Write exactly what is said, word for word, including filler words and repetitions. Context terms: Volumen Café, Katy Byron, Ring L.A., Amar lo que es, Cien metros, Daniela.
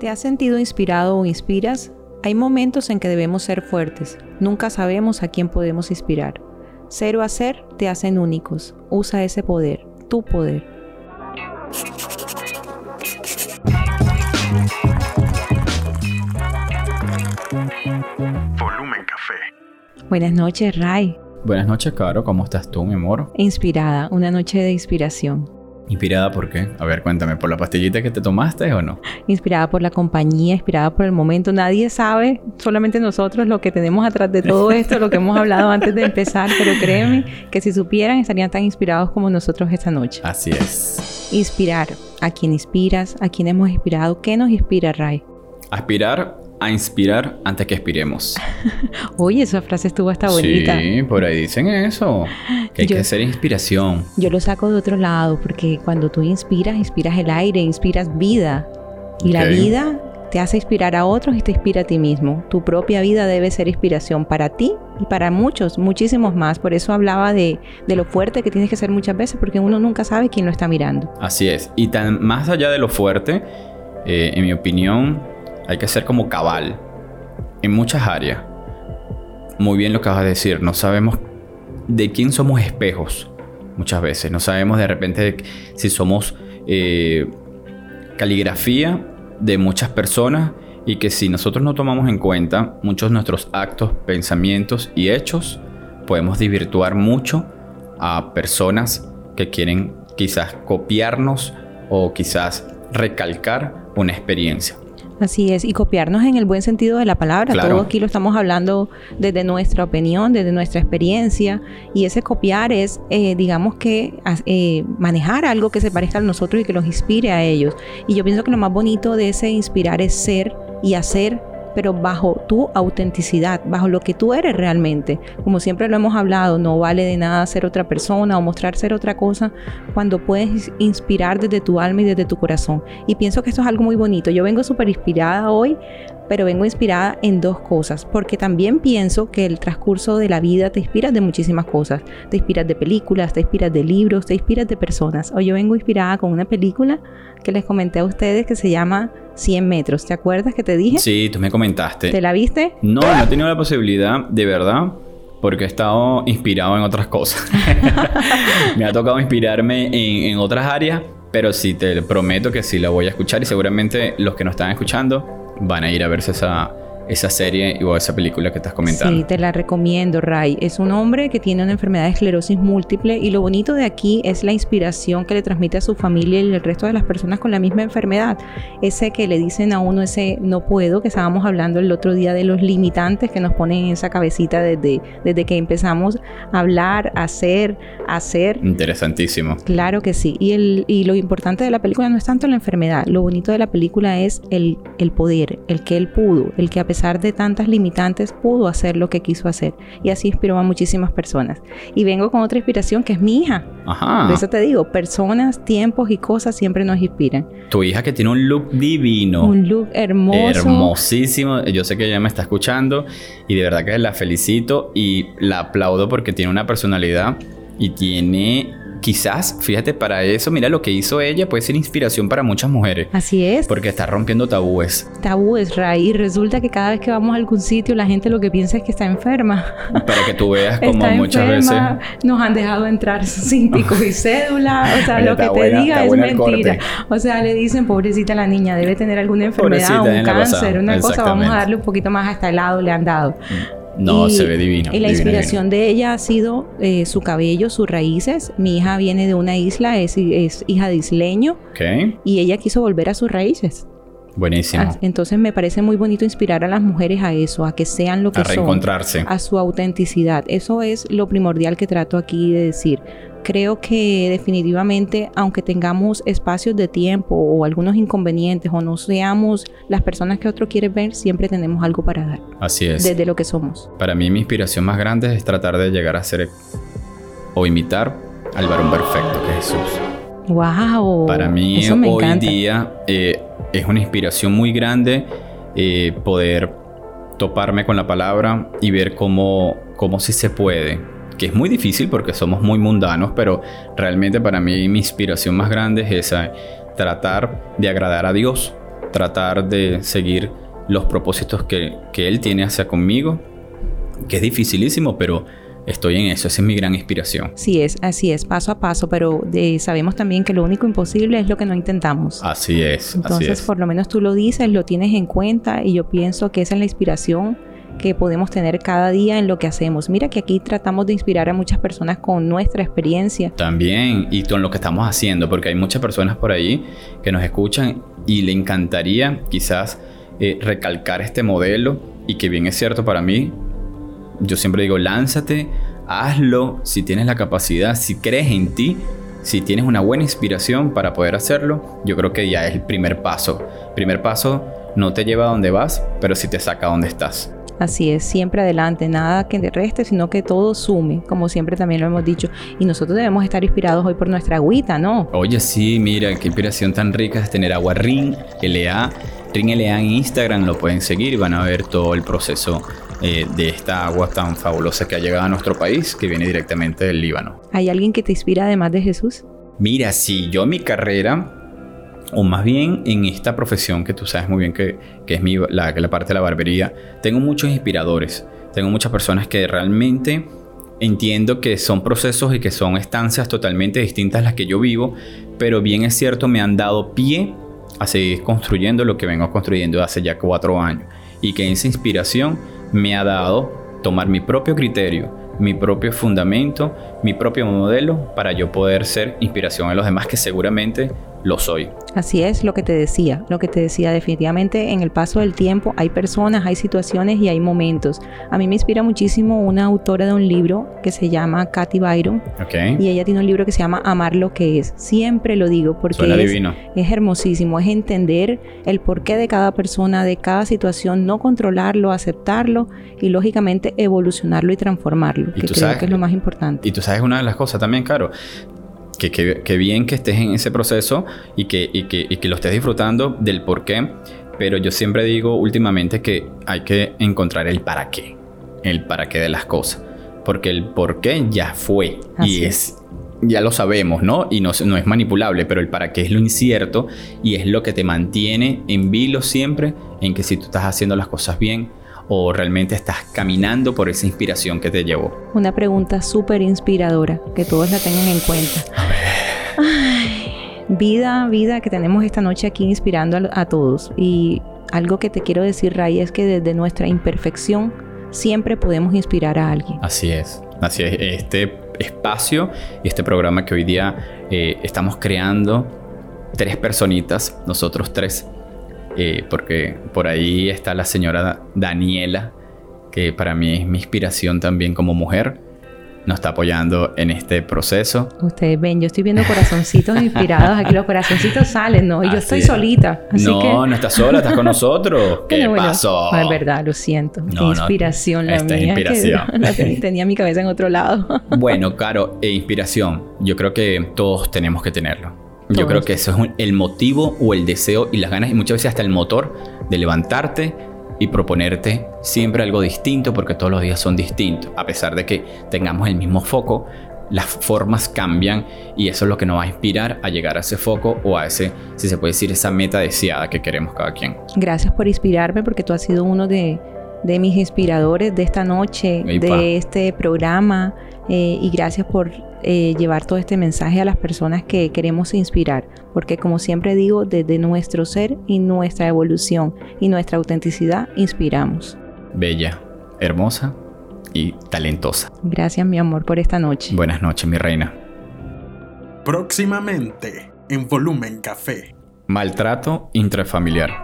¿Te has sentido inspirado o inspiras? Hay momentos en que debemos ser fuertes. Nunca sabemos a quién podemos inspirar. Ser o hacer te hacen únicos. Usa ese poder, tu poder. Volumen Café. Buenas noches, Ray. Buenas noches, Caro. ¿Cómo estás tú, mi amor? Inspirada, una noche de inspiración. ¿Inspirada por qué? A ver, cuéntame, ¿por la pastillita que te tomaste o no? Inspirada por la compañía, inspirada por el momento. Nadie sabe, solamente nosotros, lo que tenemos atrás de todo esto, lo que hemos hablado antes de empezar. Pero créeme que si supieran, estarían tan inspirados como nosotros esta noche. Así es. Inspirar. ¿A quién inspiras? ¿A quién hemos inspirado? ¿Qué nos inspira, Ray? Aspirar a inspirar antes que expiremos. Oye, esa frase estuvo hasta bonita. Sí, por ahí dicen eso, que hay yo, que hacer inspiración. Yo lo saco de otro lado, porque cuando tú inspiras, inspiras el aire, inspiras vida. Y okay. La vida te hace inspirar a otros y te inspira a ti mismo. Tu propia vida debe ser inspiración para ti y para muchos, muchísimos más. Por eso hablaba de, de lo fuerte que tienes que ser muchas veces, porque uno nunca sabe quién lo está mirando. Así es. Y tan más allá de lo fuerte, eh, en mi opinión, hay que ser como cabal en muchas áreas. Muy bien lo que vas a decir. No sabemos de quién somos espejos muchas veces. No sabemos de repente si somos eh, caligrafía de muchas personas, y que si nosotros no tomamos en cuenta muchos de nuestros actos, pensamientos y hechos, podemos desvirtuar mucho a personas que quieren quizás copiarnos o quizás recalcar una experiencia. Así es, y copiarnos en el buen sentido de la palabra. Claro. Todo aquí lo estamos hablando desde nuestra opinión, desde nuestra experiencia, y ese copiar es, eh, digamos que, eh, manejar algo que se parezca a nosotros y que los inspire a ellos. Y yo pienso que lo más bonito de ese inspirar es ser y hacer, pero bajo tu autenticidad, bajo lo que tú eres realmente. Como siempre lo hemos hablado, no vale de nada ser otra persona o mostrar ser otra cosa cuando puedes inspirar desde tu alma y desde tu corazón. Y pienso que esto es algo muy bonito. Yo vengo súper inspirada hoy, pero vengo inspirada en dos cosas, porque también pienso que el transcurso de la vida te inspiras de muchísimas cosas. Te inspiras de películas, te inspiras de libros, te inspiras de personas. Hoy yo vengo inspirada con una película que les comenté a ustedes que se llama Cien metros. ¿Te acuerdas que te dije? Sí, tú me comentaste. ¿Te la viste? No, no he tenido la posibilidad, de verdad, porque he estado inspirado en otras cosas. Me ha tocado inspirarme en, en otras áreas, pero sí, te prometo que sí la voy a escuchar, y seguramente los que nos están escuchando van a ir a verse esa, esa serie o esa película que estás comentando. Sí, te la recomiendo, Ray. Es un hombre que tiene una enfermedad de esclerosis múltiple, y lo bonito de aquí es la inspiración que le transmite a su familia y el resto de las personas con la misma enfermedad. Ese que le dicen a uno, ese no puedo, que estábamos hablando el otro día de los limitantes que nos ponen en esa cabecita desde, desde que empezamos a hablar, a hacer, a hacer. Interesantísimo. Claro que sí. Y, el, y lo importante de la película no es tanto la enfermedad. Lo bonito de la película es el, el poder, el que él pudo, el que a pesar A pesar de tantas limitantes pudo hacer lo que quiso hacer, y así inspiró a muchísimas personas. Y vengo con otra inspiración que es mi hija. Ajá. Por eso te digo, personas, tiempos y cosas siempre nos inspiran. Tu hija que tiene un look divino, un look hermoso, hermosísimo. Yo sé que ella me está escuchando, y de verdad que la felicito y la aplaudo, porque tiene una personalidad y tiene, quizás, fíjate, para eso, mira, lo que hizo ella puede ser inspiración para muchas mujeres. Así es. Porque está rompiendo tabúes. Tabúes, Ray. Y resulta que cada vez que vamos a algún sitio, la gente lo que piensa es que está enferma. Para que tú veas como está muchas enferma, veces. Nos han dejado entrar sin pico y cédula. O sea, mira, lo que buena, te diga es mentira. O sea, le dicen, pobrecita la niña, debe tener alguna enfermedad, pobrecita, un cáncer, una cosa. Vamos a darle un poquito más, hasta helado le han dado. Mm. No, y, se ve divino. Y la divino, inspiración divino. De ella ha sido eh, su cabello, sus raíces. Mi hija viene de una isla, es, es hija de isleño. Okay. Y ella quiso volver a sus raíces. Buenísimo. Entonces me parece muy bonito inspirar a las mujeres a eso, a que sean lo que son. A reencontrarse. Son, a su autenticidad. Eso es lo primordial que trato aquí de decir. Creo que definitivamente, aunque tengamos espacios de tiempo o algunos inconvenientes, o no seamos las personas que otro quiere ver, siempre tenemos algo para dar. Así es. Desde lo que somos. Para mí mi inspiración más grande es tratar de llegar a ser o imitar al varón perfecto que es Jesús. Wow. Para mí eso me hoy encanta. Día eh, es una inspiración muy grande eh, poder toparme con la palabra y ver cómo, cómo sí se puede, que es muy difícil porque somos muy mundanos, pero realmente para mí mi inspiración más grande es esa, tratar de agradar a Dios tratar de seguir los propósitos que, que él tiene hacia conmigo, que es dificilísimo, pero estoy en eso, esa es mi gran inspiración. Sí es, así es, paso a paso, pero eh, sabemos también que lo único imposible es lo que no intentamos. Así es, entonces, así es. Por lo menos tú lo dices, lo tienes en cuenta, y yo pienso que esa es la inspiración que podemos tener cada día en lo que hacemos. Mira que aquí tratamos de inspirar a muchas personas con nuestra experiencia. También, y con lo que estamos haciendo, porque hay muchas personas por ahí que nos escuchan y le encantaría quizás eh, recalcar este modelo, y que bien es cierto para mí, yo siempre digo, lánzate, hazlo, si tienes la capacidad, si crees en ti, si tienes una buena inspiración para poder hacerlo, yo creo que ya es el primer paso. Primer paso no te lleva a donde vas, pero sí te saca a donde estás. Así es, siempre adelante, nada que te reste, sino que todo sume, como siempre también lo hemos dicho. Y nosotros debemos estar inspirados hoy por nuestra agüita, ¿no? Oye, sí, mira, qué inspiración tan rica es tener agua Ring L A. Ring L A en Instagram, lo pueden seguir, van a ver todo el proceso eh, de esta agua tan fabulosa que ha llegado a nuestro país, que viene directamente del Líbano. ¿Hay alguien que te inspira además de Jesús? Mira, sí, yo en mi carrera, o más bien en esta profesión que tú sabes muy bien que, que es mi, la, la parte de la barbería, tengo muchos inspiradores, tengo muchas personas que realmente entiendo que son procesos y que son estancias totalmente distintas a las que yo vivo, pero bien es cierto, me han dado pie a seguir construyendo lo que vengo construyendo hace ya cuatro años, y que esa inspiración me ha dado tomar mi propio criterio, mi propio fundamento, mi propio modelo, para yo poder ser inspiración a los demás, que seguramente lo soy. Así es, lo que te decía, lo que te decía, definitivamente en el paso del tiempo hay personas, hay situaciones y hay momentos. A mí me inspira muchísimo una autora de un libro que se llama Katy Byron, okay. Y ella tiene un libro que se llama Amar lo que es. Siempre lo digo porque es, es hermosísimo, es entender el porqué de cada persona, de cada situación, no controlarlo, aceptarlo y lógicamente evolucionarlo y transformarlo, y que creo sabes, que es lo más importante. Y tú sabes una de las cosas también, Caro, Que, que, que bien que estés en ese proceso y que, y, que, y que lo estés disfrutando del por qué, pero yo siempre digo últimamente que hay que encontrar el para qué, el para qué de las cosas, porque el por qué ya fue. Así y es, ya lo sabemos, ¿no? Y no, no es manipulable, pero el para qué es lo incierto y es lo que te mantiene en vilo siempre, en que si tú estás haciendo las cosas bien o realmente estás caminando por esa inspiración que te llevó. Una pregunta súper inspiradora, que todos la tengan en cuenta. A ver. Ay, vida, vida que tenemos esta noche aquí inspirando a, a todos. Y algo que te quiero decir, Ray, es que desde nuestra imperfección siempre podemos inspirar a alguien. Así es, así es. Este espacio y este programa que hoy día eh, estamos creando, tres personitas, nosotros tres, Eh, porque por ahí está la señora Daniela, que para mí es mi inspiración también como mujer, nos está apoyando en este proceso. Ustedes ven, yo estoy viendo corazoncitos inspirados, aquí los corazoncitos salen, ¿no? Y así yo estoy es. solita. Así no, que... no estás sola, estás con nosotros. ¿Qué bueno, bueno, pasó? No, es verdad, lo siento. No, Qué inspiración no, la esta mía. Esta es inspiración. La tenía mi cabeza en otro lado. Bueno, Caro, e inspiración, yo creo que todos tenemos que tenerlo. Yo Todos. creo que eso es un, el motivo o el deseo y las ganas y muchas veces hasta el motor de levantarte y proponerte siempre algo distinto, porque todos los días son distintos. A pesar de que tengamos el mismo foco, las formas cambian y eso es lo que nos va a inspirar a llegar a ese foco o a ese, si se puede decir, esa meta deseada que queremos cada quien. Gracias por inspirarme, porque tú has sido uno de, de mis inspiradores de esta noche, Eipa. de este programa. Eh, y gracias por eh, llevar todo este mensaje a las personas que queremos inspirar, porque como siempre digo, desde nuestro ser y nuestra evolución y nuestra autenticidad inspiramos. Bella, hermosa y talentosa. Gracias, mi amor, por esta noche. Buenas noches, mi reina. Próximamente en Volumen Café. Maltrato intrafamiliar.